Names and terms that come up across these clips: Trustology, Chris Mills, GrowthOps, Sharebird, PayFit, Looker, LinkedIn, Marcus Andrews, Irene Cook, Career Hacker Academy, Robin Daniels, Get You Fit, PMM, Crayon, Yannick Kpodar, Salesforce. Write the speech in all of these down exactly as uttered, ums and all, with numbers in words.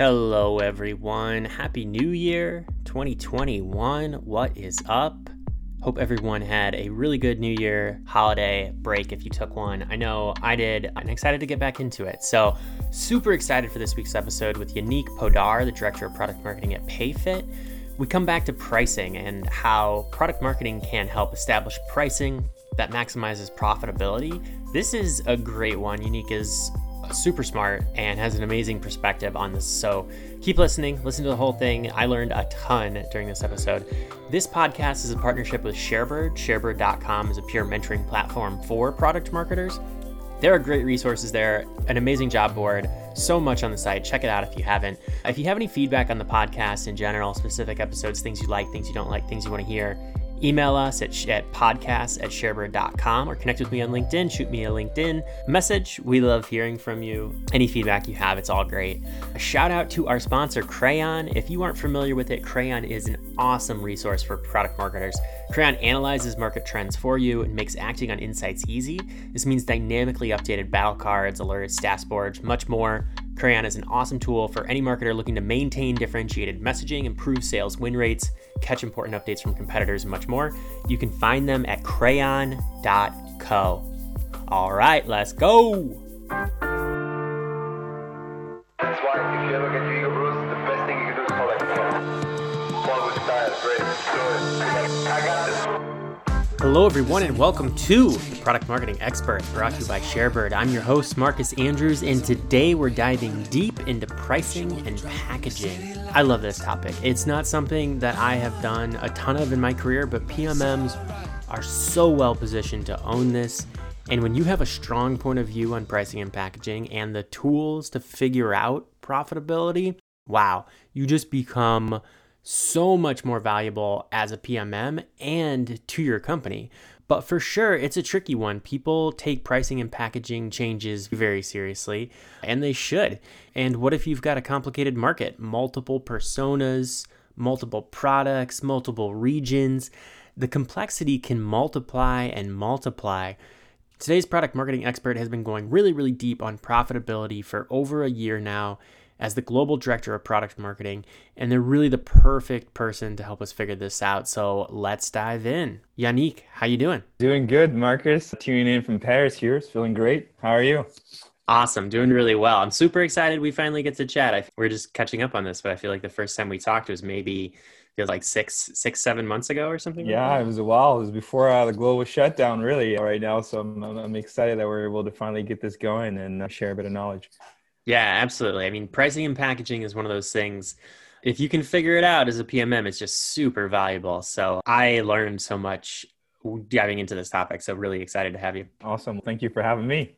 Hello everyone, happy new year twenty twenty-one. What is up? Hope everyone had a really good new year holiday break if you took one. I know I did. I'm excited to get back into it. So super excited for this week's episode with Yannick Kpodar, the Director of Product Marketing at PayFit. We come back to pricing and how product marketing can help establish pricing that maximizes profitability. This is a great one. Yannick is super smart and has an amazing perspective on this. So keep listening, listen to the whole thing. I learned a ton during this episode. This podcast is a partnership with Sharebird. Sharebird dot com is a peer mentoring platform for product marketers. There are great resources there, an amazing job board, so much on the site. Check it out if you haven't. If you have any feedback on the podcast in general, specific episodes, things you like, things you don't like, things you want to hear, email us at, at podcasts at sharebird dot com or connect with me on LinkedIn. Shoot me a LinkedIn message. We love hearing from you. Any feedback you have, it's all great. A shout out to our sponsor, Crayon. If you aren't familiar with it, Crayon is an awesome resource for product marketers. Crayon analyzes market trends for you and makes acting on insights easy. This means dynamically updated battle cards, alerts, stats boards, much more. Crayon is an awesome tool for any marketer looking to maintain differentiated messaging, improve sales win rates, catch important updates from competitors, and much more. You can find them at crayon dot co. All right, let's go. That's why if you ever get to your roots, the best thing you can do is call it a call with style, great, I got this. Hello everyone and welcome to The Product Marketing Expert, brought to you by Sharebird. I'm your host, Marcus Andrews, and today we're diving deep into pricing and packaging. I love this topic. It's not something that I have done a ton of in my career, but P M Ms are so well positioned to own this. And when you have a strong point of view on pricing and packaging and the tools to figure out profitability, wow, you just become so much more valuable as a P M M and to your company. But for sure, it's a tricky one. People take pricing and packaging changes very seriously, and they should. And what if you've got a complicated market, multiple personas, multiple products, multiple regions? The complexity can multiply and multiply. Today's product marketing expert has been going really, really deep on profitability for over a year now, as the global director of product marketing, and they're really the perfect person to help us figure this out. So let's dive in. Yannick, how you doing? Doing good, Marcus. Tuning in from Paris here. It's feeling great. How are you? Awesome. Doing really well. I'm super excited we finally get to chat. I, we're just catching up on this, but I feel like the first time we talked was maybe feels like six, six, seven months ago or something. Yeah, like it was a while. It was before uh, the global shutdown really right now. So I'm, I'm excited that we're able to finally get this going and uh, share a bit of knowledge. Yeah, absolutely. I mean, pricing and packaging is one of those things. If you can figure it out as a P M M, it's just super valuable. So I learned so much diving into this topic. So really excited to have you. Awesome. Thank you for having me.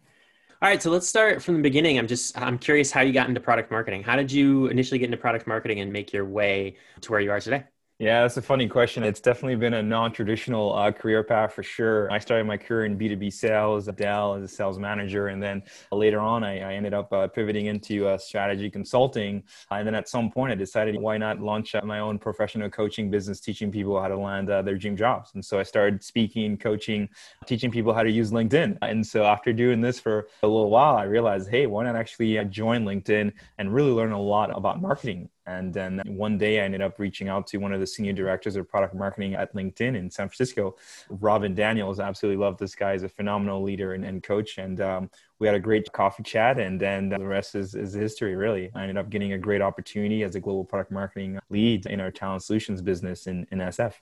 All right. So let's start from the beginning. I'm just, I'm curious how you got into product marketing. How did you initially get into product marketing and make your way to where you are today? Yeah, that's a funny question. It's definitely been a non-traditional uh, career path for sure. I started my career in B two B sales, Dell as a sales manager. And then later on, I, I ended up uh, pivoting into uh, strategy consulting. And then at some point, I decided, why not launch my own professional coaching business, teaching people how to land uh, their dream jobs. And so I started speaking, coaching, teaching people how to use LinkedIn. And so after doing this for a little while, I realized, hey, why not actually uh, join LinkedIn and really learn a lot about marketing? And then one day I ended up reaching out to one of the senior directors of product marketing at LinkedIn in San Francisco, Robin Daniels. I absolutely love this guy. He's a phenomenal leader and, and coach. And um, we had a great coffee chat, and then the rest is, is history, really. I ended up getting a great opportunity as a global product marketing lead in our talent solutions business in, in S F.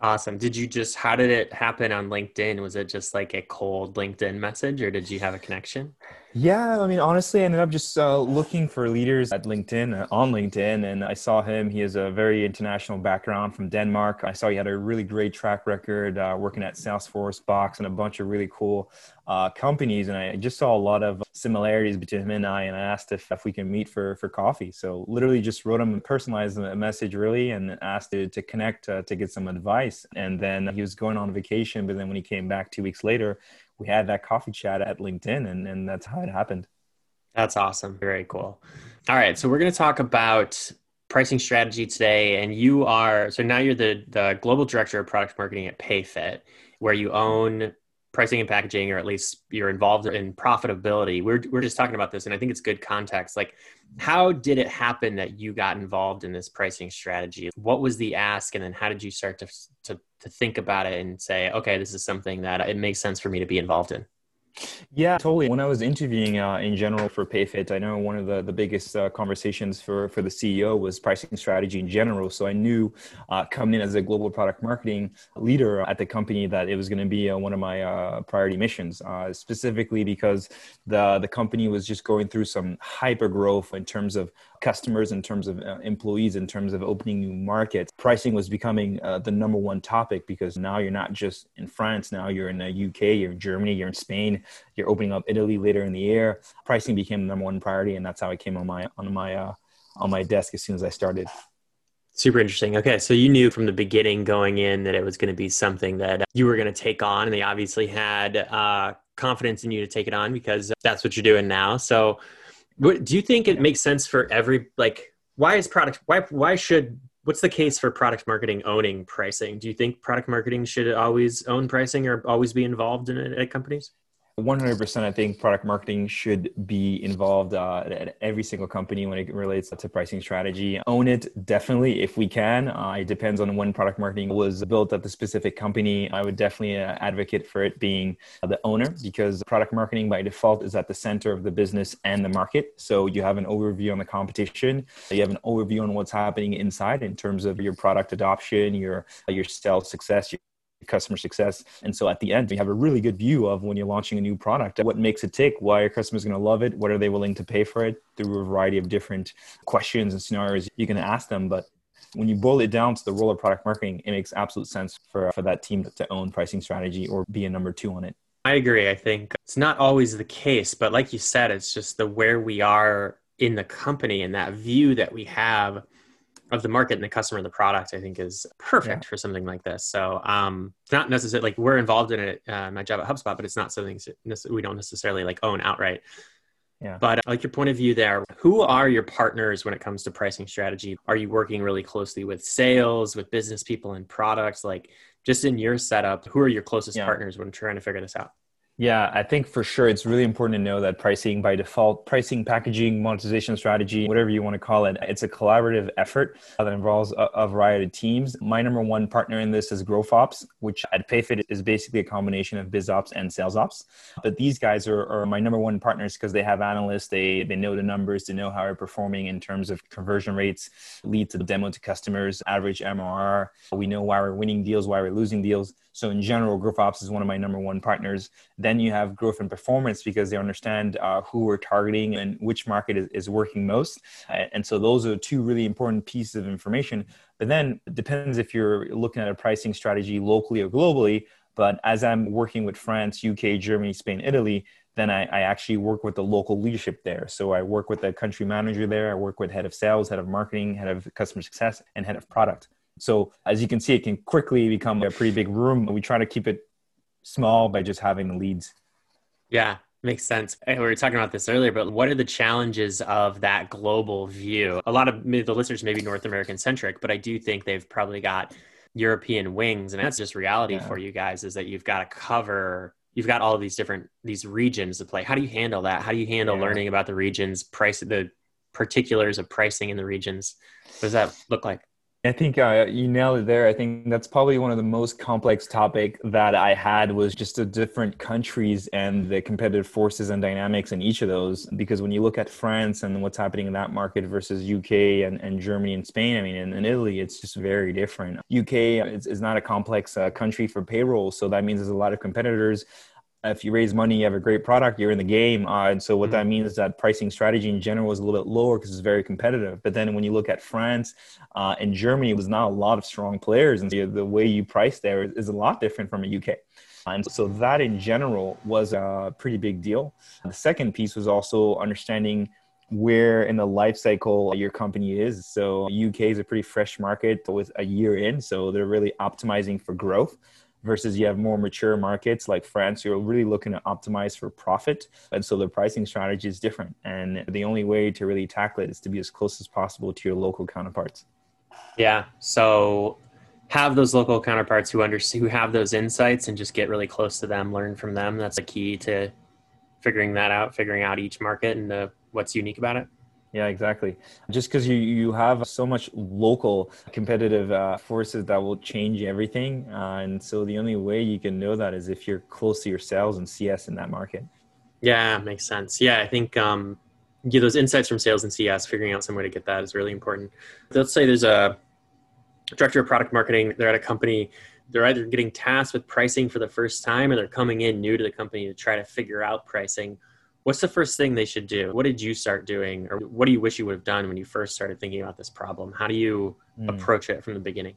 Awesome. Did you just, how did it happen on LinkedIn? Was it just like a cold LinkedIn message, or did you have a connection? Yeah, I mean, honestly, I ended up just uh, looking for leaders at LinkedIn, uh, on LinkedIn, and I saw him. He has a very international background from Denmark. I saw he had a really great track record uh, working at Salesforce, Box, and a bunch of really cool uh, companies. And I just saw a lot of similarities between him and I, and I asked if, if we can meet for, for coffee. So literally just wrote him, personalized a message really, and asked him to connect uh, to get some advice. And then he was going on vacation, but then when he came back two weeks later, we had that coffee chat at LinkedIn, and, and that's how it happened. That's awesome. Very cool. All right. So we're going to talk about pricing strategy today. And you are, so now you're the, the global director of product marketing at PayFit, where you own pricing and packaging, or at least you're involved in profitability. We're, we're just talking about this, and I think it's good context. Like, how did it happen that you got involved in this pricing strategy? What was the ask? And then how did you start to, to, to think about it and say, okay, this is something that it makes sense for me to be involved in? Yeah, totally. When I was interviewing uh, in general for PayFit, I know one of the, the biggest uh, conversations for, for the C E O was pricing strategy in general. So I knew uh, coming in as a global product marketing leader at the company that it was going to be uh, one of my uh, priority missions, uh, specifically because the, the company was just going through some hyper growth in terms of customers, in terms of uh, employees, in terms of opening new markets. Pricing was becoming uh, the number one topic, because now you're not just in France, now you're in the U K, you're in Germany, you're in Spain, you're opening up Italy later in the year. Pricing became the number one priority, and that's how it came on my on my uh, on my desk as soon as I started. Super interesting. Okay, so you knew from the beginning going in that it was going to be something that you were going to take on, and they obviously had uh, confidence in you to take it on because that's what you're doing now. So what, do you think it makes sense for every, like, why is product, why, why should, what's the case for product marketing owning pricing? Do you think product marketing should always own pricing or always be involved in it at companies? one hundred percent, I think product marketing should be involved uh, at every single company when it relates to pricing strategy. Own it, definitely, if we can. Uh, it depends on when product marketing was built at the specific company. I would definitely uh, advocate for it being the owner, because product marketing by default is at the center of the business and the market. So you have an overview on the competition. You have an overview on what's happening inside in terms of your product adoption, your, your sales success, your customer success. And so at the end, you have a really good view of when you're launching a new product, what makes it tick, why are customers going to love it, what are they willing to pay for it, through a variety of different questions and scenarios you can ask them. But when you boil it down to the role of product marketing, it makes absolute sense for, for that team to own pricing strategy or be a number two on it. I agree. I think it's not always the case, but like you said, it's just the where we are in the company and that view that we have of the market and the customer and the product, I think is perfect yeah. for something like this. So um, it's not necessarily like we're involved in it, uh, my job at HubSpot, but it's not something we don't necessarily like own outright. Yeah. But uh, like your point of view there, who are your partners when it comes to pricing strategy? Are you working really closely with sales, with business people and products? Like just in your setup, who are your closest yeah. partners when trying to figure this out? Yeah, I think for sure it's really important to know that pricing by default, pricing, packaging, monetization strategy, whatever you want to call it, it's a collaborative effort that involves a, a variety of teams. My number one partner in this is GrowthOps, which at PayFit is basically a combination of BizOps and SalesOps. But these guys are, are my number one partners because they have analysts, they they know the numbers, they know how we're performing in terms of conversion rates, lead to the demo to customers, average M R R. We know why we're winning deals, why we're losing deals. So in general, GrowthOps is one of my number one partners. Then you have growth and performance because they understand uh, who we're targeting and which market is, is working most. And so those are two really important pieces of information. But then it depends if you're looking at a pricing strategy locally or globally. But as I'm working with France, U K, Germany, Spain, Italy, then I, I actually work with the local leadership there. So I work with the country manager there. I work with head of sales, head of marketing, head of customer success, and head of product. So as you can see, it can quickly become a pretty big room. We try to keep it small by just having the leads. Yeah, makes sense. And we were talking about this earlier, but what are the challenges of that global view? A lot of the listeners may be North American centric, but I do think they've probably got European wings. And that's just reality yeah. for you guys, is that you've got to cover, you've got all of these different, these regions to play. How do you handle that? How do you handle yeah. learning about the regions, price, the particulars of pricing in the regions? What does that look like? I think uh, you nailed it there. I think that's probably one of the most complex topic that I had was just the different countries and the competitive forces and dynamics in each of those. Because when you look at France and what's happening in that market versus U K and, and Germany and Spain, I mean, and, and Italy, it's just very different. U K is, is not a complex uh, country for payroll. So that means there's a lot of competitors. If you raise money, you have a great product, you're in the game. Uh, and so what that means is that pricing strategy in general is a little bit lower because it's very competitive. But then when you look at France uh, and Germany, it was not a lot of strong players. And so the way you price there is, is a lot different from the U K. And so that in general was a pretty big deal. The second piece was also understanding where in the life cycle your company is. So U K is a pretty fresh market with a year in. So they're really optimizing for growth. Versus you have more mature markets like France, you're really looking to optimize for profit. And so the pricing strategy is different. And the only way to really tackle it is to be as close as possible to your local counterparts. Yeah. So have those local counterparts who under, who have those insights and just get really close to them, learn from them. That's the key to figuring that out, figuring out each market and the, what's unique about it. Yeah, exactly. Just because you, you have so much local competitive uh, forces that will change everything. Uh, and so the only way you can know that is if you're close to your sales and C S in that market. Yeah, makes sense. Yeah, I think um, yeah, those insights from sales and C S, figuring out some way to get that is really important. Let's say there's a director of product marketing. They're at a company. They're either getting tasked with pricing for the first time or they're coming in new to the company to try to figure out pricing. What's the first thing they should do? What did you start doing? Or what do you wish you would have done when you first started thinking about this problem? How do you mm. approach it from the beginning?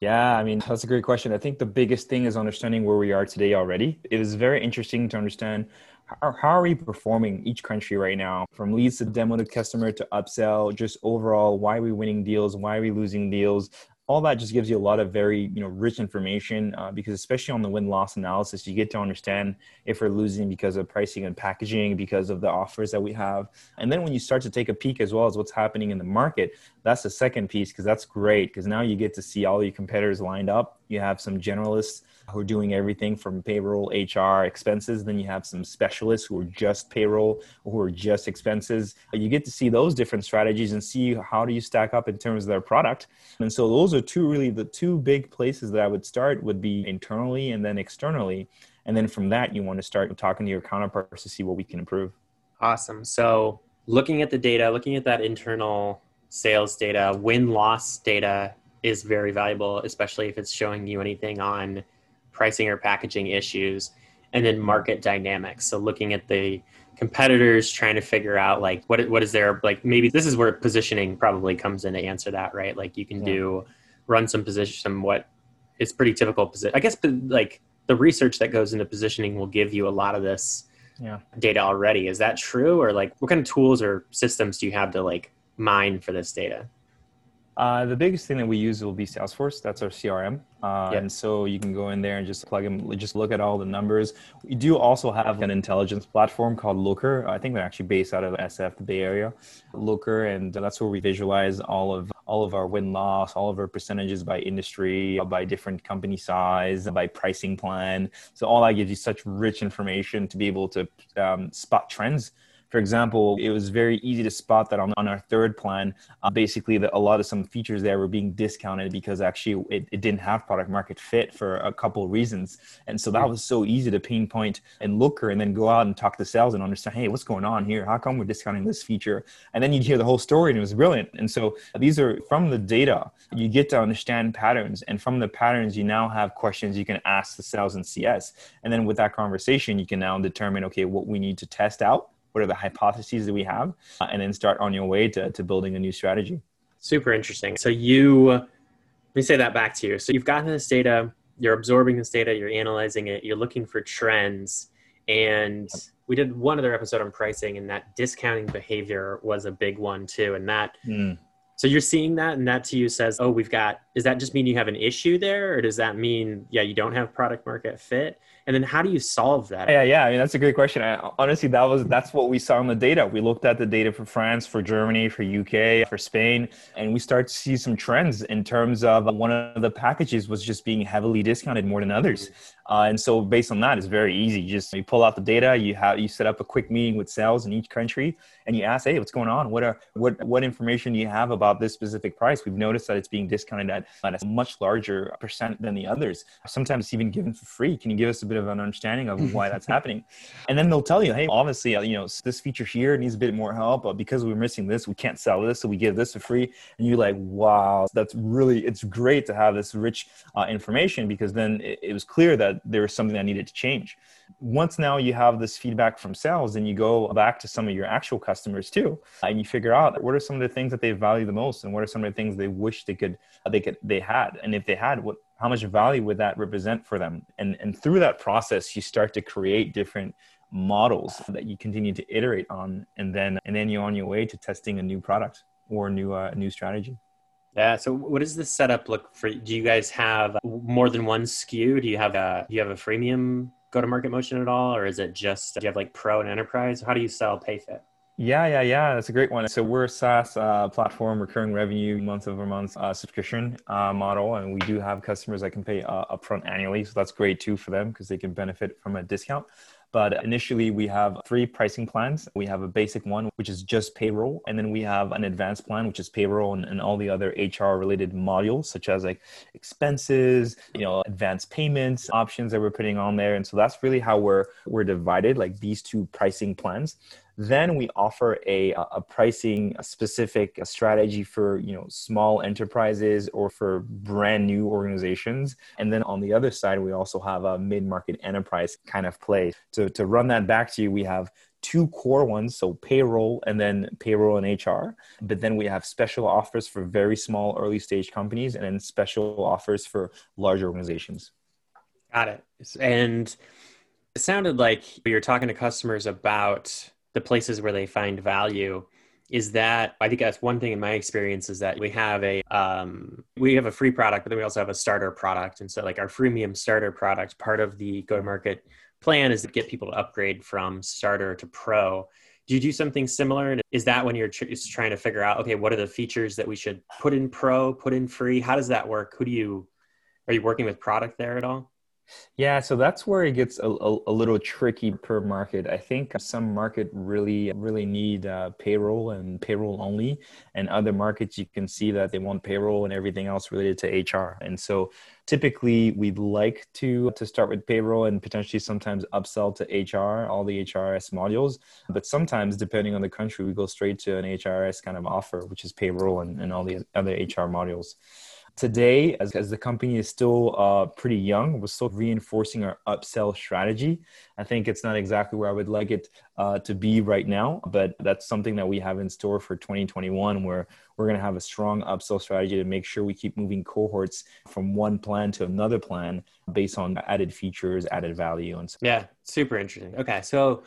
Yeah, I mean, that's a great question. I think the biggest thing is understanding where we are today already. It is very interesting to understand how, how are we performing each country right now, from leads to demo to customer to upsell, just overall, why are we winning deals? Why are we losing deals? All that just gives you a lot of very, you know, rich information uh, because especially on the win-loss analysis, you get to understand if we're losing because of pricing and packaging, because of the offers that we have. And then when you start to take a peek as well as what's happening in the market, that's the second piece because that's great because now you get to see all your competitors lined up. You have some generalists who are doing everything from payroll, H R, expenses. Then you have some specialists who are just payroll, who are just expenses. You get to see those different strategies and see how do you stack up in terms of their product. And so those are two really the two big places that I would start would be internally and then externally. And then from that, you want to start talking to your counterparts to see what we can improve. Awesome. So looking at the data, looking at that internal sales data, win-loss data is very valuable, especially if it's showing you anything on pricing or packaging issues, and then market dynamics. So looking at the competitors, trying to figure out like, what what is their, like, maybe this is where positioning probably comes in to answer that, right? Like you can yeah. do, run some position, some what is pretty typical position. I guess like the research that goes into positioning will give you a lot of this yeah. data already. Is that true? Or like, what kind of tools or systems do you have to like mine for this data? Uh, the biggest thing that we use will be Salesforce. That's our C R M. Uh, yep. And so you can go in there and just plug in, just look at all the numbers. We do also have an intelligence platform called Looker. I think they're actually based out of S F, the Bay Area, Looker. And that's where we visualize all of all of our win-loss, all of our percentages by industry, by different company size, by pricing plan. So all that gives you such rich information to be able to um, spot trends. For example, it was very easy to spot that on, on our third plan, uh, basically that a lot of some features there were being discounted because actually it, it didn't have product market fit for a couple of reasons. And so that was so easy to pinpoint and Looker and then go out and talk to sales and understand, hey, what's going on here? How come we're discounting this feature? And then you'd hear the whole story and it was brilliant. And so these are from the data, you get to understand patterns. And from the patterns, you now have questions you can ask the sales and C S. And then with that conversation, you can now determine, okay, what we need to test out. What are the hypotheses that we have? Uh, and then start on your way to, to building a new strategy. Super interesting. So you, let me say that back to you. So you've gotten this data, you're absorbing this data, you're analyzing it, you're looking for trends. And we did one other episode on pricing and that discounting behavior was a big one too. And that, mm. so you're seeing that and that to you says, oh, we've got, does that just mean you have an issue there? Or does that mean, yeah, you don't have product market fit? And then how do you solve that? Yeah, yeah. I mean, that's a great question. I, honestly, that was, that's what we saw in the data. We looked at the data for France, for Germany, for U K, for Spain, and we start to see some trends in terms of one of the packages was just being heavily discounted more than others. Uh, and so based on that, it's very easy. You just you pull out the data, you have, you set up a quick meeting with sales in each country and you ask, hey, what's going on? What are, what, what information do you have about this specific price? We've noticed that it's being discounted at, at a much larger percent than the others. Sometimes even given for free. Can you give us a bit of an understanding of why that's happening? And then they'll tell you, hey, obviously, you know, this feature here needs a bit more help, but because we're missing this, we can't sell this. So we give this for free. And you're like, wow, that's really, it's great to have this rich uh, information because then it, it was clear that there was something that needed to change. Once now you have this feedback from sales, then you go back to some of your actual customers too, and you figure out what are some of the things that they value the most and what are some of the things they wish they could, they could, they had. And if they had, what, how much value would that represent for them? And and through that process, you start to create different models that you continue to iterate on. And then, and then you're on your way to testing a new product or a new, uh, new strategy. Yeah. So what does the setup look for? Do you guys have more than one S K U? Do you have a, do you have a freemium go to market motion at all? Or is it just, do you have like pro and enterprise? How do you sell PayFit? Yeah, yeah, yeah. That's a great one. So we're a SaaS uh, platform, recurring revenue, month over month uh, subscription uh, model. And we do have customers that can pay uh, upfront annually. So that's great too for them because they can benefit from a discount. But initially we have three pricing plans. We have a basic one, which is just payroll. And then we have an advanced plan, which is payroll and, and all the other H R related modules, such as like expenses, you know, advanced payments options that we're putting on there. And so that's really how we're, we're divided, like these two pricing plans. Then we offer a, a pricing a specific a strategy for, you know, small enterprises or for brand new organizations. And then on the other side, we also have a mid-market enterprise kind of play. So to run that back to you, we have two core ones, so payroll and then payroll and H R. But then we have special offers for very small early stage companies and then special offers for larger organizations. Got it. And it sounded like you're talking to customers about the places where they find value. Is that, I think that's one thing in my experience is that we have a, um, we have a free product, but then we also have a starter product. And so like our freemium starter product, part of the go-to-market plan is to get people to upgrade from starter to pro. Do you do something similar? And is that when you're tr- trying to figure out, okay, what are the features that we should put in pro, put in free? How does that work? Who do you, are you working with product there at all? Yeah, so that's where it gets a, a, a little tricky per market. I think some market really, really need uh, payroll and payroll only. And other markets, you can see that they want payroll and everything else related to H R. And so typically, we'd like to, to start with payroll and potentially sometimes upsell to H R, all the H R S modules. But sometimes, depending on the country, we go straight to an H R S kind of offer, which is payroll and, and all the other H R modules. Today, as, as the company is still uh, pretty young, we're still reinforcing our upsell strategy. I think it's not exactly where I would like it uh, to be right now, but that's something that we have in store for twenty twenty-one, where we're going to have a strong upsell strategy to make sure we keep moving cohorts from one plan to another plan based on added features, added value. And so- yeah, super interesting. Okay, so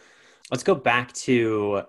let's go back to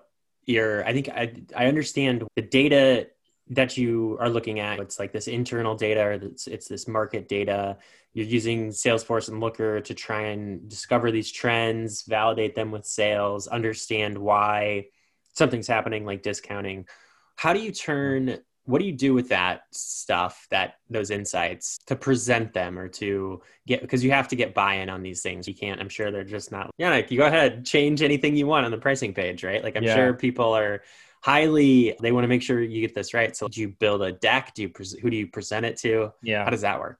your, I think I, I understand the data that you are looking at. It's like this internal data, or it's, it's this market data. You're using Salesforce and Looker to try and discover these trends, validate them with sales, understand why something's happening like discounting. How do you turn, what do you do with that stuff, that those insights to present them or to get, because you have to get buy-in on these things. You can't, I'm sure they're just not, yeah, like you go ahead, change anything you want on the pricing page, right? Like I'm yeah. sure people are, highly, they want to make sure you get this right. So do you build a deck? Do you pre- who do you present it to? Yeah. How does that work?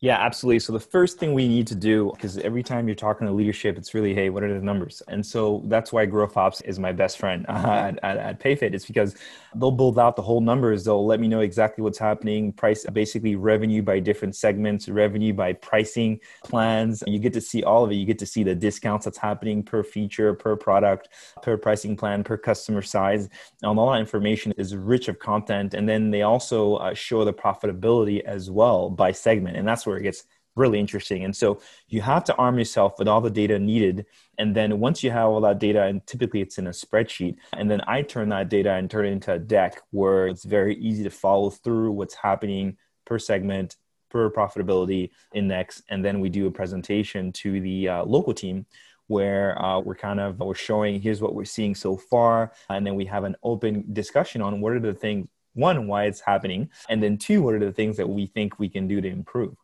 Yeah, absolutely. So the first thing we need to do, because every time you're talking to leadership, it's really, hey, what are the numbers? And so that's why GrowthOps is my best friend uh, at, at, at PayFit. It's because they'll build out the whole numbers. They'll let me know exactly what's happening, price, basically revenue by different segments, revenue by pricing plans. You get to see all of it. You get to see the discounts that's happening per feature, per product, per pricing plan, per customer size. And all that information is rich of content. And then they also uh, show the profitability as well by segment. And that's where it gets really interesting. And so you have to arm yourself with all the data needed. And then once you have all that data, and typically it's in a spreadsheet, and then I turn that data and turn it into a deck where it's very easy to follow through what's happening per segment, per profitability index. And then we do a presentation to the uh, local team where uh, we're kind of, we're showing, here's what we're seeing so far. And then we have an open discussion on what are the things, one, why it's happening, and then two, what are the things that we think we can do to improve?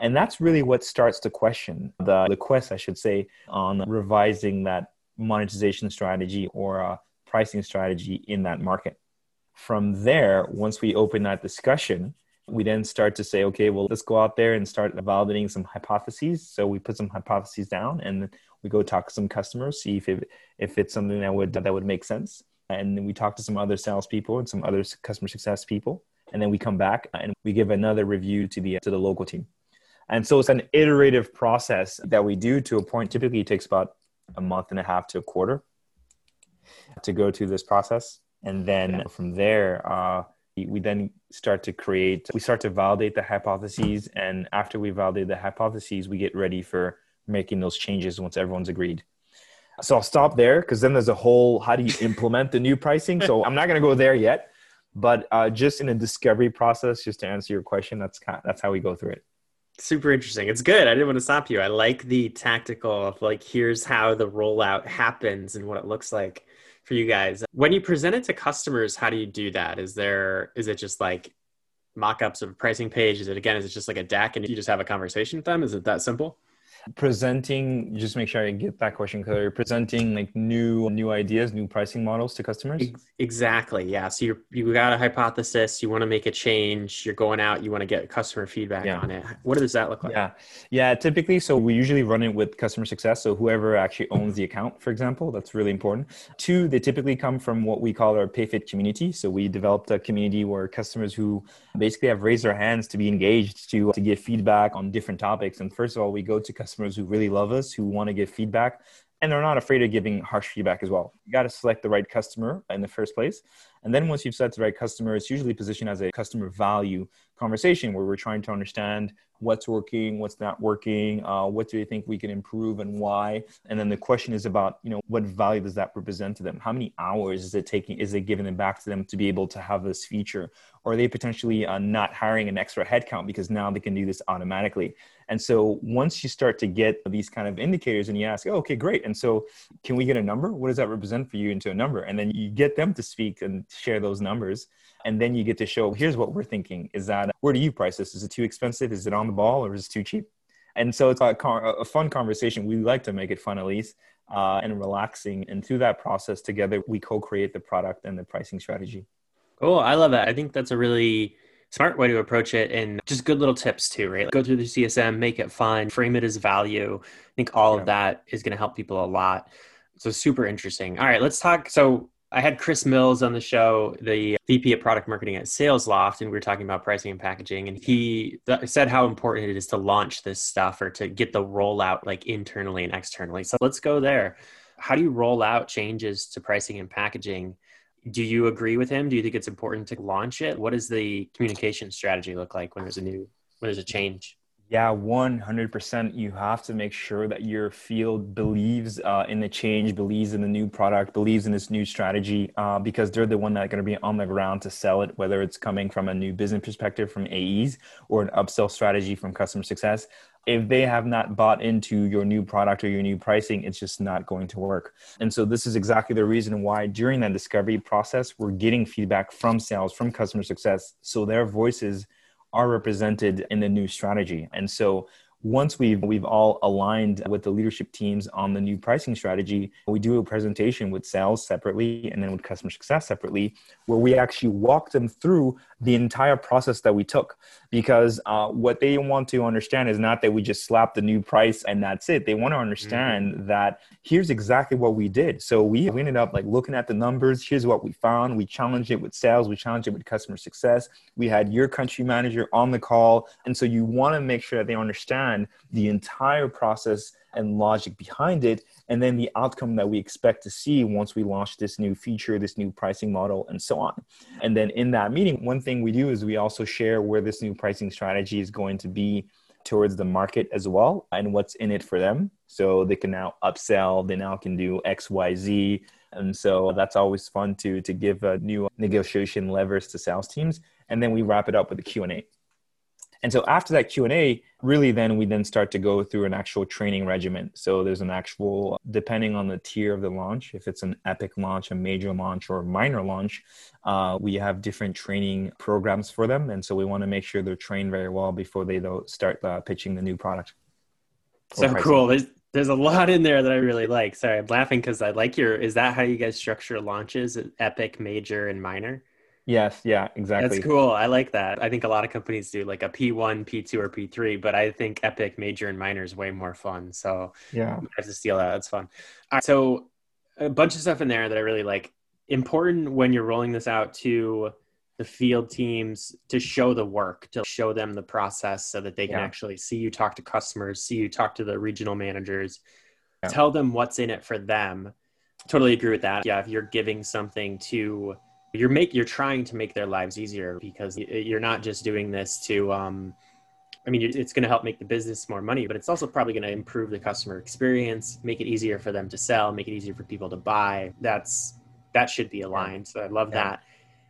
And that's really what starts the question, the, the quest, I should say, on revising that monetization strategy or uh, pricing strategy in that market. From there, once we open that discussion, we then start to say, okay, well, let's go out there and start validating some hypotheses. So we put some hypotheses down and we go talk to some customers, see if it, if it's something that would that would make sense. And then we talk to some other salespeople and some other customer success people. And then we come back and we give another review to the to the local team. And so it's an iterative process that we do to a point. Typically, it takes about a month and a half to a quarter to go through this process. And then yeah. from there, uh, we, we then start to create, we start to validate the hypotheses. And after we validate the hypotheses, we get ready for making those changes once everyone's agreed. So I'll stop there because then there's a whole, how do you implement the new pricing? So I'm not going to go there yet, but uh, just in a discovery process, just to answer your question, that's kind of, that's how we go through it. Super interesting. It's good. I didn't want to stop you. I like the tactical of like, here's how the rollout happens and what it looks like for you guys. When you present it to customers, how do you do that? Is there, is it just like mock-ups of a pricing page? Is it, again, is it just like a deck and you just have a conversation with them? Is it that simple? Presenting, just make sure I get that question clear. Presenting like new new ideas, new pricing models to customers? Exactly, yeah. So you you got a hypothesis, you want to make a change, you're going out, you want to get customer feedback yeah. on it. What does that look like? Yeah, yeah. Typically, so we usually run it with customer success. So whoever actually owns the account, for example, that's really important. Two, they typically come from what we call our PayFit community. So we developed a community where customers who basically have raised their hands to be engaged, to, to give feedback on different topics. And first of all, we go to customers who really love us, who want to give feedback, and they're not afraid of giving harsh feedback as well. You got to select the right customer in the first place. And then once you've set the right customer, it's usually positioned as a customer value conversation where we're trying to understand what's working, what's not working, uh, what do they think we can improve and why? And then the question is about, you know, what value does that represent to them? How many hours is it taking, is it giving them back to them to be able to have this feature? Or are they potentially uh, not hiring an extra headcount because now they can do this automatically? And so once you start to get these kind of indicators and you ask, oh, okay, great. And so can we get a number? What does that represent for you into a number? And then you get them to speak and share those numbers. And then you get to show, here's what we're thinking. Is that, where do you price this? Is it too expensive? Is it on the ball or is it too cheap? And so it's a, a fun conversation. We like to make it fun, at least, uh, and relaxing. And through that process together, we co-create the product and the pricing strategy. Cool. I love that. I think that's a really smart way to approach it, and just good little tips too, right? Like go through the C S M, make it fun, frame it as value. I think all yeah. of that is going to help people a lot. So super interesting. All right, let's talk. So I had Chris Mills on the show, the V P of product marketing at Salesloft, and we were talking about pricing and packaging. And he th- said how important it is to launch this stuff or to get the rollout like internally and externally. So let's go there. How do you roll out changes to pricing and packaging? Do you agree with him? Do you think it's important to launch it? What does the communication strategy look like when there's a new, when there's a change? Yeah, one hundred percent. You have to make sure that your field believes uh, in the change, believes in the new product, believes in this new strategy, uh, because they're the one that's going to be on the ground to sell it, whether it's coming from a new business perspective from A Es or an upsell strategy from customer success. If they have not bought into your new product or your new pricing, it's just not going to work. And so this is exactly the reason why during that discovery process, we're getting feedback from sales, from customer success. So their voices are represented in the new strategy. And so once we've we've all aligned with the leadership teams on the new pricing strategy, we do a presentation with sales separately and then with customer success separately, where we actually walk them through the entire process that we took. Because uh, what they want to understand is not that we just slapped the new price and that's it. They want to understand mm-hmm. that here's exactly what we did. So we, we ended up like looking at the numbers. Here's what we found. We challenged it with sales. We challenged it with customer success. We had your country manager on the call. And so you want to make sure that they understand the entire process and logic behind it, and then the outcome that we expect to see once we launch this new feature, this new pricing model, and so on. And then in that meeting, one thing we do is we also share where this new pricing strategy is going to be towards the market as well, and what's in it for them. So they can now upsell, they now can do X, Y, Z. And so that's always fun to, to give a new negotiation levers to sales teams. And then we wrap it up with a Q and A. And so after that Q and A, really then we then start to go through an actual training regimen. So there's an actual, depending on the tier of the launch, if it's an epic launch, a major launch, or a minor launch, uh, we have different training programs for them. And so we want to make sure they're trained very well before they start uh, pitching the new product. So pricing. Cool. There's, there's a lot in there that I really like. Sorry, I'm laughing because I like your, is that how you guys structure launches? Epic, major, and minor? Yes. Yeah, exactly. That's cool. I like that. I think a lot of companies do like a P one, P two, or P three, but I think epic, major, and minor is way more fun. So yeah, I have to steal that. That's fun. All right, so a bunch of stuff in there that I really like. Important when you're rolling this out to the field teams to show the work, to show them the process so that they can yeah. actually see you talk to customers, see you talk to the regional managers, yeah. tell them what's in it for them. Totally agree with that. Yeah. If you're giving something to You're make you're trying to make their lives easier because you're not just doing this to, um, I mean, it's going to help make the business more money, but it's also probably going to improve the customer experience, make it easier for them to sell, make it easier for people to buy. That's, that should be aligned. So I love yeah. that.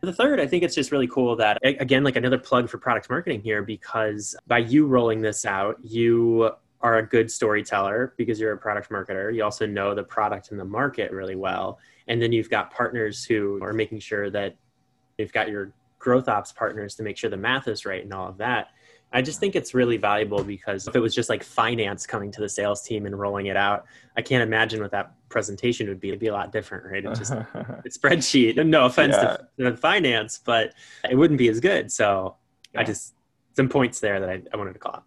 The third, I think it's just really cool that, again, like another plug for product marketing here, because by you rolling this out, you are a good storyteller because you're a product marketer. You also know the product and the market really well. And then you've got partners who are making sure that you've got your GrowthOps partners to make sure the math is right and all of that. I just think it's really valuable, because if it was just like finance coming to the sales team and rolling it out, I can't imagine what that presentation would be. It'd be a lot different, right? It's just a spreadsheet. No offense yeah. to, to finance, but it wouldn't be as good. So yeah. I just, some points there that I, I wanted to call out.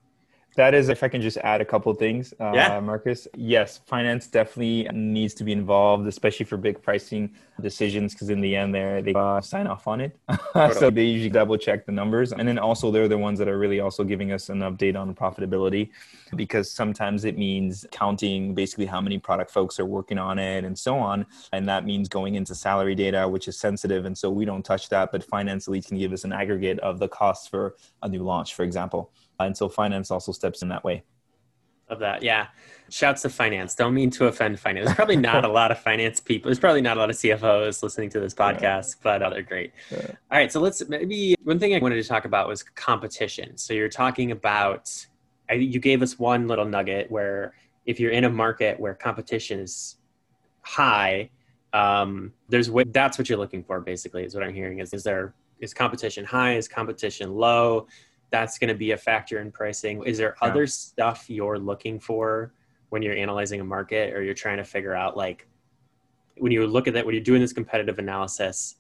That is, if I can just add a couple of things, uh, yeah. Marcus. Yes, finance definitely needs to be involved, especially for big pricing decisions, because in the end there, they uh, sign off on it. So they usually double check the numbers. And then also they're the ones that are really also giving us an update on profitability, because sometimes it means counting basically how many product folks are working on it and so on. And that means going into salary data, which is sensitive. And so we don't touch that, but finance leads can give us an aggregate of the costs for a new launch, for example. And so finance also steps in that way. Love that. Yeah. Shouts to finance. Don't mean to offend finance. There's probably not a lot of finance people. There's probably not a lot of C F Os listening to this podcast, yeah. but oh, they're great. Yeah. All right. So let's maybe one thing I wanted to talk about was competition. So you're talking about, I, you gave us one little nugget where if you're in a market where competition is high, um, there's that's what you're looking for basically is what I'm hearing is, is there, is competition high? Is competition low? That's going to be a factor in pricing. Is there yeah. other stuff you're looking for when you're analyzing a market, or you're trying to figure out, like, when you look at that, when you're doing this competitive analysis,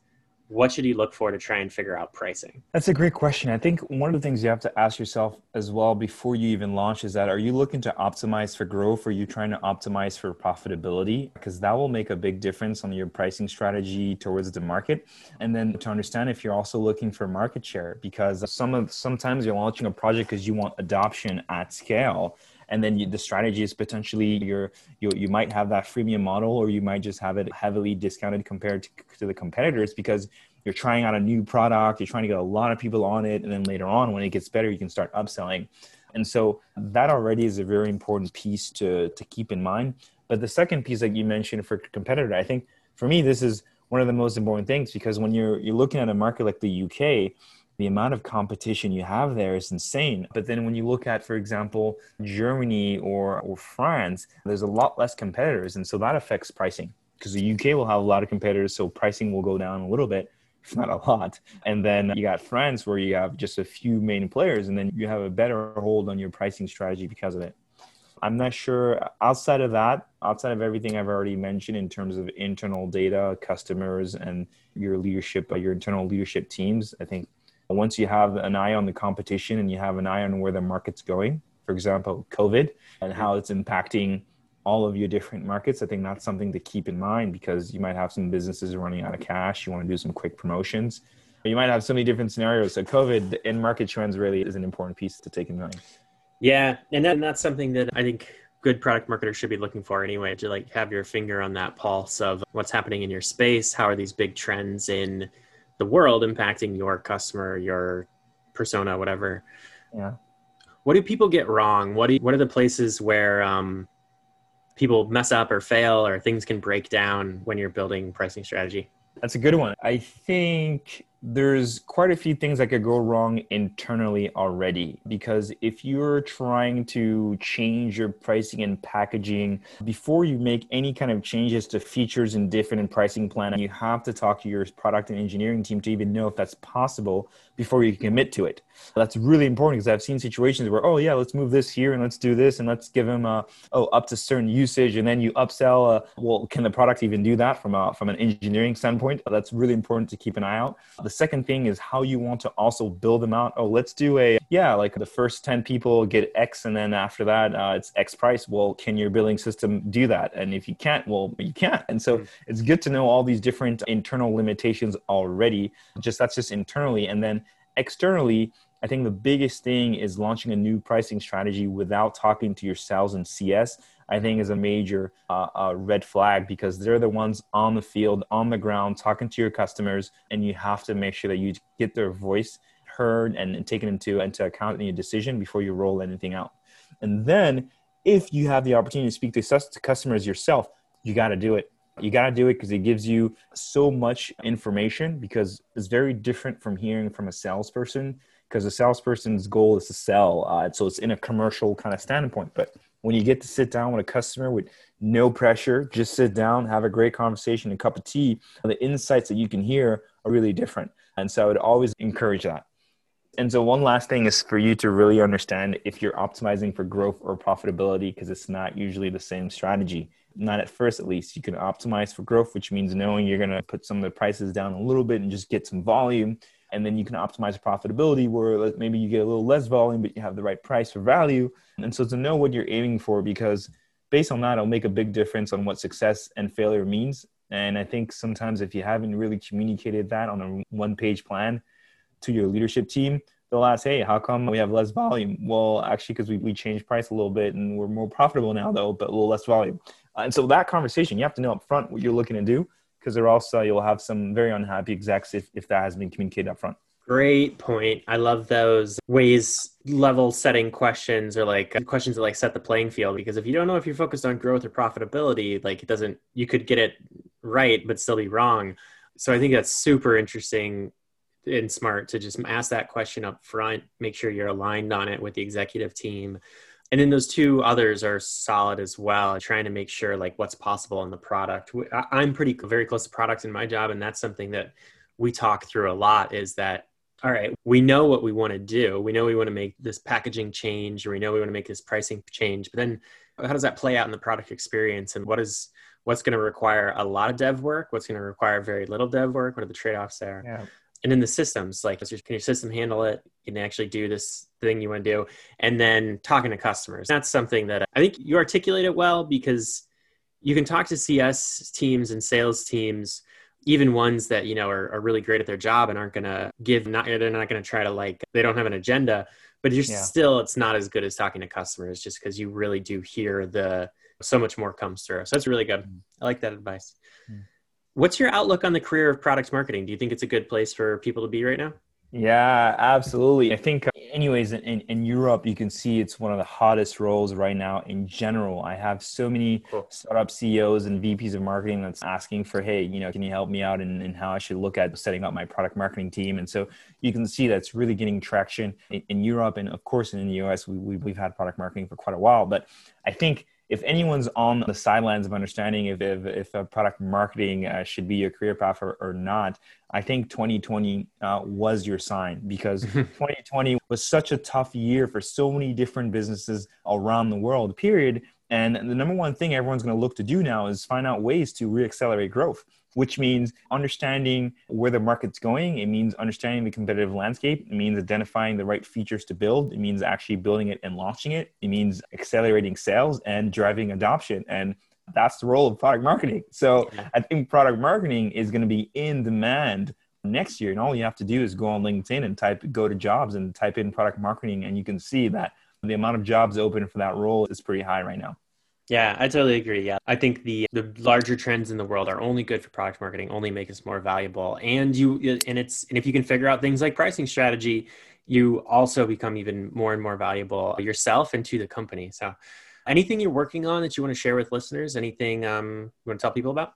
what should you look for to try and figure out pricing? That's a great question. I think one of the things you have to ask yourself as well before you even launch is that, are you looking to optimize for growth, or are you trying to optimize for profitability? Because that will make a big difference on your pricing strategy towards the market. And then to understand if you're also looking for market share, because some of sometimes you're launching a project because you want adoption at scale. And then you, the strategy is potentially you're, you you might have that freemium model, or you might just have it heavily discounted compared to, to the competitors, because you're trying out a new product, you're trying to get a lot of people on it. And then later on, when it gets better, you can start upselling. And so that already is a very important piece to, to keep in mind. But the second piece that you mentioned for competitor, I think for me, this is one of the most important things, because when you're you're looking at a market like the U K, the amount of competition you have there is insane. But then when you look at, for example, Germany or, or France, there's a lot less competitors. And so that affects pricing, because the U K will have a lot of competitors. So pricing will go down a little bit, if not a lot. And then you got France where you have just a few main players, and then you have a better hold on your pricing strategy because of it. I'm not sure outside of that, outside of everything I've already mentioned in terms of internal data, customers, and your leadership, your internal leadership teams, I think once you have an eye on the competition and you have an eye on where the market's going, for example, COVID and how it's impacting all of your different markets, I think that's something to keep in mind, because you might have some businesses running out of cash. You want to do some quick promotions. You might have so many different scenarios. So COVID and market trends really is an important piece to take in mind. Yeah. And then that's something that I think good product marketers should be looking for anyway, to like have your finger on that pulse of what's happening in your space. How are these big trends in the world impacting your customer, your persona, whatever. Yeah. What do people get wrong? What do you, what are the places where um, people mess up or fail, or things can break down when you're building pricing strategy? That's a good one. I think there's quite a few things that could go wrong internally already, because if you're trying to change your pricing and packaging, before you make any kind of changes to features and different and pricing plan, you have to talk to your product and engineering team to even know if that's possible before you can commit to it. That's really important, because I've seen situations where, oh yeah, let's move this here and let's do this and let's give them a, oh, up to certain usage, and then you upsell. Uh, well, can the product even do that from a, from an engineering standpoint? That's really important to keep an eye out. The The second thing is how you want to also build them out. Oh, let's do a, yeah, like the first ten people get X, and then after that, uh, it's X price. Well, can your billing system do that? And if you can't, well, you can't. And so it's good to know all these different internal limitations already. Just that's just internally. And then externally, I think the biggest thing is launching a new pricing strategy without talking to your sales and C S, I think is a major uh, uh, red flag, because they're the ones on the field, on the ground, talking to your customers, and you have to make sure that you get their voice heard and, and taken into, into account in your decision before you roll anything out. And then if you have the opportunity to speak to, to customers yourself, you got to do it. You got to do it, because it gives you so much information, because it's very different from hearing from a salesperson, because a salesperson's goal is to sell. Uh, so it's in a commercial kind of standpoint, but when you get to sit down with a customer with no pressure, just sit down, have a great conversation, a cup of tea, the insights that you can hear are really different. And so I would always encourage that. And so one last thing is for you to really understand if you're optimizing for growth or profitability, because it's not usually the same strategy. Not at first, at least. You can optimize for growth, which means knowing you're going to put some of the prices down a little bit and just get some volume. And then you can optimize profitability where maybe you get a little less volume, but you have the right price for value. And so to know what you're aiming for, because based on that, it'll make a big difference on what success and failure means. And I think sometimes if you haven't really communicated that on a one-page plan to your leadership team, they'll ask, hey, how come we have less volume? Well, actually, because we, we changed price a little bit and we're more profitable now, though, but a little less volume. And so that conversation, you have to know up front what you're looking to do, because there also you'll have some very unhappy execs if, if that has been communicated up front. Great point. I love those ways, level setting questions or like questions that like set the playing field, because if you don't know if you're focused on growth or profitability, like it doesn't, you could get it right, but still be wrong. So I think that's super interesting and smart to just ask that question up front, make sure you're aligned on it with the executive team. And then those two others are solid as well, trying to make sure like what's possible in the product. I'm pretty very close to products in my job. And that's something that we talk through a lot is that, all right, we know what we want to do. We know we want to make this packaging change, or we know we want to make this pricing change, but then how does that play out in the product experience? And what is, what's going to require a lot of dev work? What's going to require very little dev work? What are the trade-offs there? Yeah. And then the systems, like, can your system handle it? Can you actually do this thing you want to do? And then talking to customers. That's something that I think you articulate it well, because you can talk to C S teams and sales teams, even ones that, you know, are, are really great at their job and aren't going to give, not they're not going to try to like, they don't have an agenda, but you're yeah. still, it's not as good as talking to customers just because you really do hear the, so much more comes through. So that's really good. Mm. I like that advice. Mm. What's your outlook on the career of product marketing? Do you think it's a good place for people to be right now? Yeah, absolutely. I think anyways, in, in Europe, you can see it's one of the hottest roles right now in general. I have so many cool. startup C E Os and V Ps of marketing that's asking for, hey, you know, can you help me out in, in how I should look at setting up my product marketing team? And so you can see that's really getting traction in, in Europe. And of course, in the U S, we, we, we've had product marketing for quite a while. But I think if anyone's on the sidelines of understanding if if, if a product marketing uh, should be your career path or, or not, I think twenty twenty uh, was your sign, because twenty twenty was such a tough year for so many different businesses around the world, period. And the number one thing everyone's going to look to do now is find out ways to reaccelerate growth, which means understanding where the market's going. It means understanding the competitive landscape. It means identifying the right features to build. It means actually building it and launching it. It means accelerating sales and driving adoption. And that's the role of product marketing. So I think product marketing is going to be in demand next year. And all you have to do is go on LinkedIn and type, go to jobs and type in product marketing. And you can see that the amount of jobs open for that role is pretty high right now. Yeah, I totally agree. Yeah, I think the the larger trends in the world are only good for product marketing, only make us more valuable. And you and it's and if you can figure out things like pricing strategy, you also become even more and more valuable yourself and to the company. So anything you're working on that you want to share with listeners? Anything um, you want to tell people about?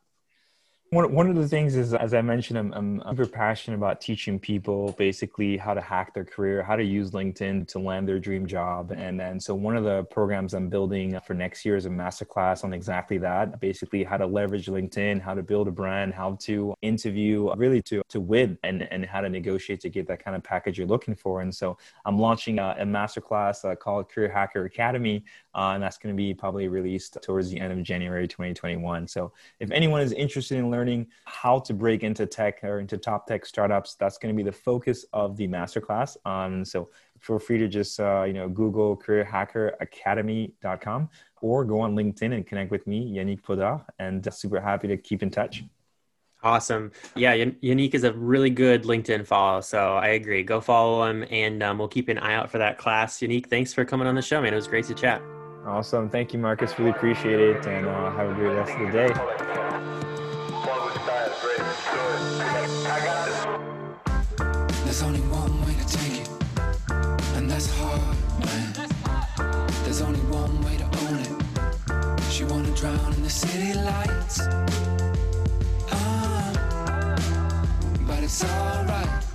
One one of the things is, as I mentioned, I'm, I'm super passionate about teaching people basically how to hack their career, how to use LinkedIn to land their dream job. And then, so one of the programs I'm building for next year is a masterclass on exactly that, basically how to leverage LinkedIn, how to build a brand, how to interview, really to, to win and, and how to negotiate to get that kind of package you're looking for. And so I'm launching a, a masterclass uh, called Career Hacker Academy, uh, and that's going to be probably released towards the end of January, twenty twenty-one. So if anyone is interested in learning learning how to break into tech or into top tech startups, that's going to be the focus of the masterclass. Um, so feel free to just, uh, you know, Google career hacker academy dot com or go on LinkedIn and connect with me, Yannick Kpodar, and uh, super happy to keep in touch. Awesome. Yeah. Yannick is a really good LinkedIn follow. So I agree. Go follow him, and um, we'll keep an eye out for that class. Yannick, thanks for coming on the show, man. It was great to chat. Awesome. Thank you, Marcus. Really appreciate it. And uh, have a great rest of the day. There's only one way to take it, and that's hard, man. There's only one way to own it. She wanna drown in the city lights, ah, but it's alright.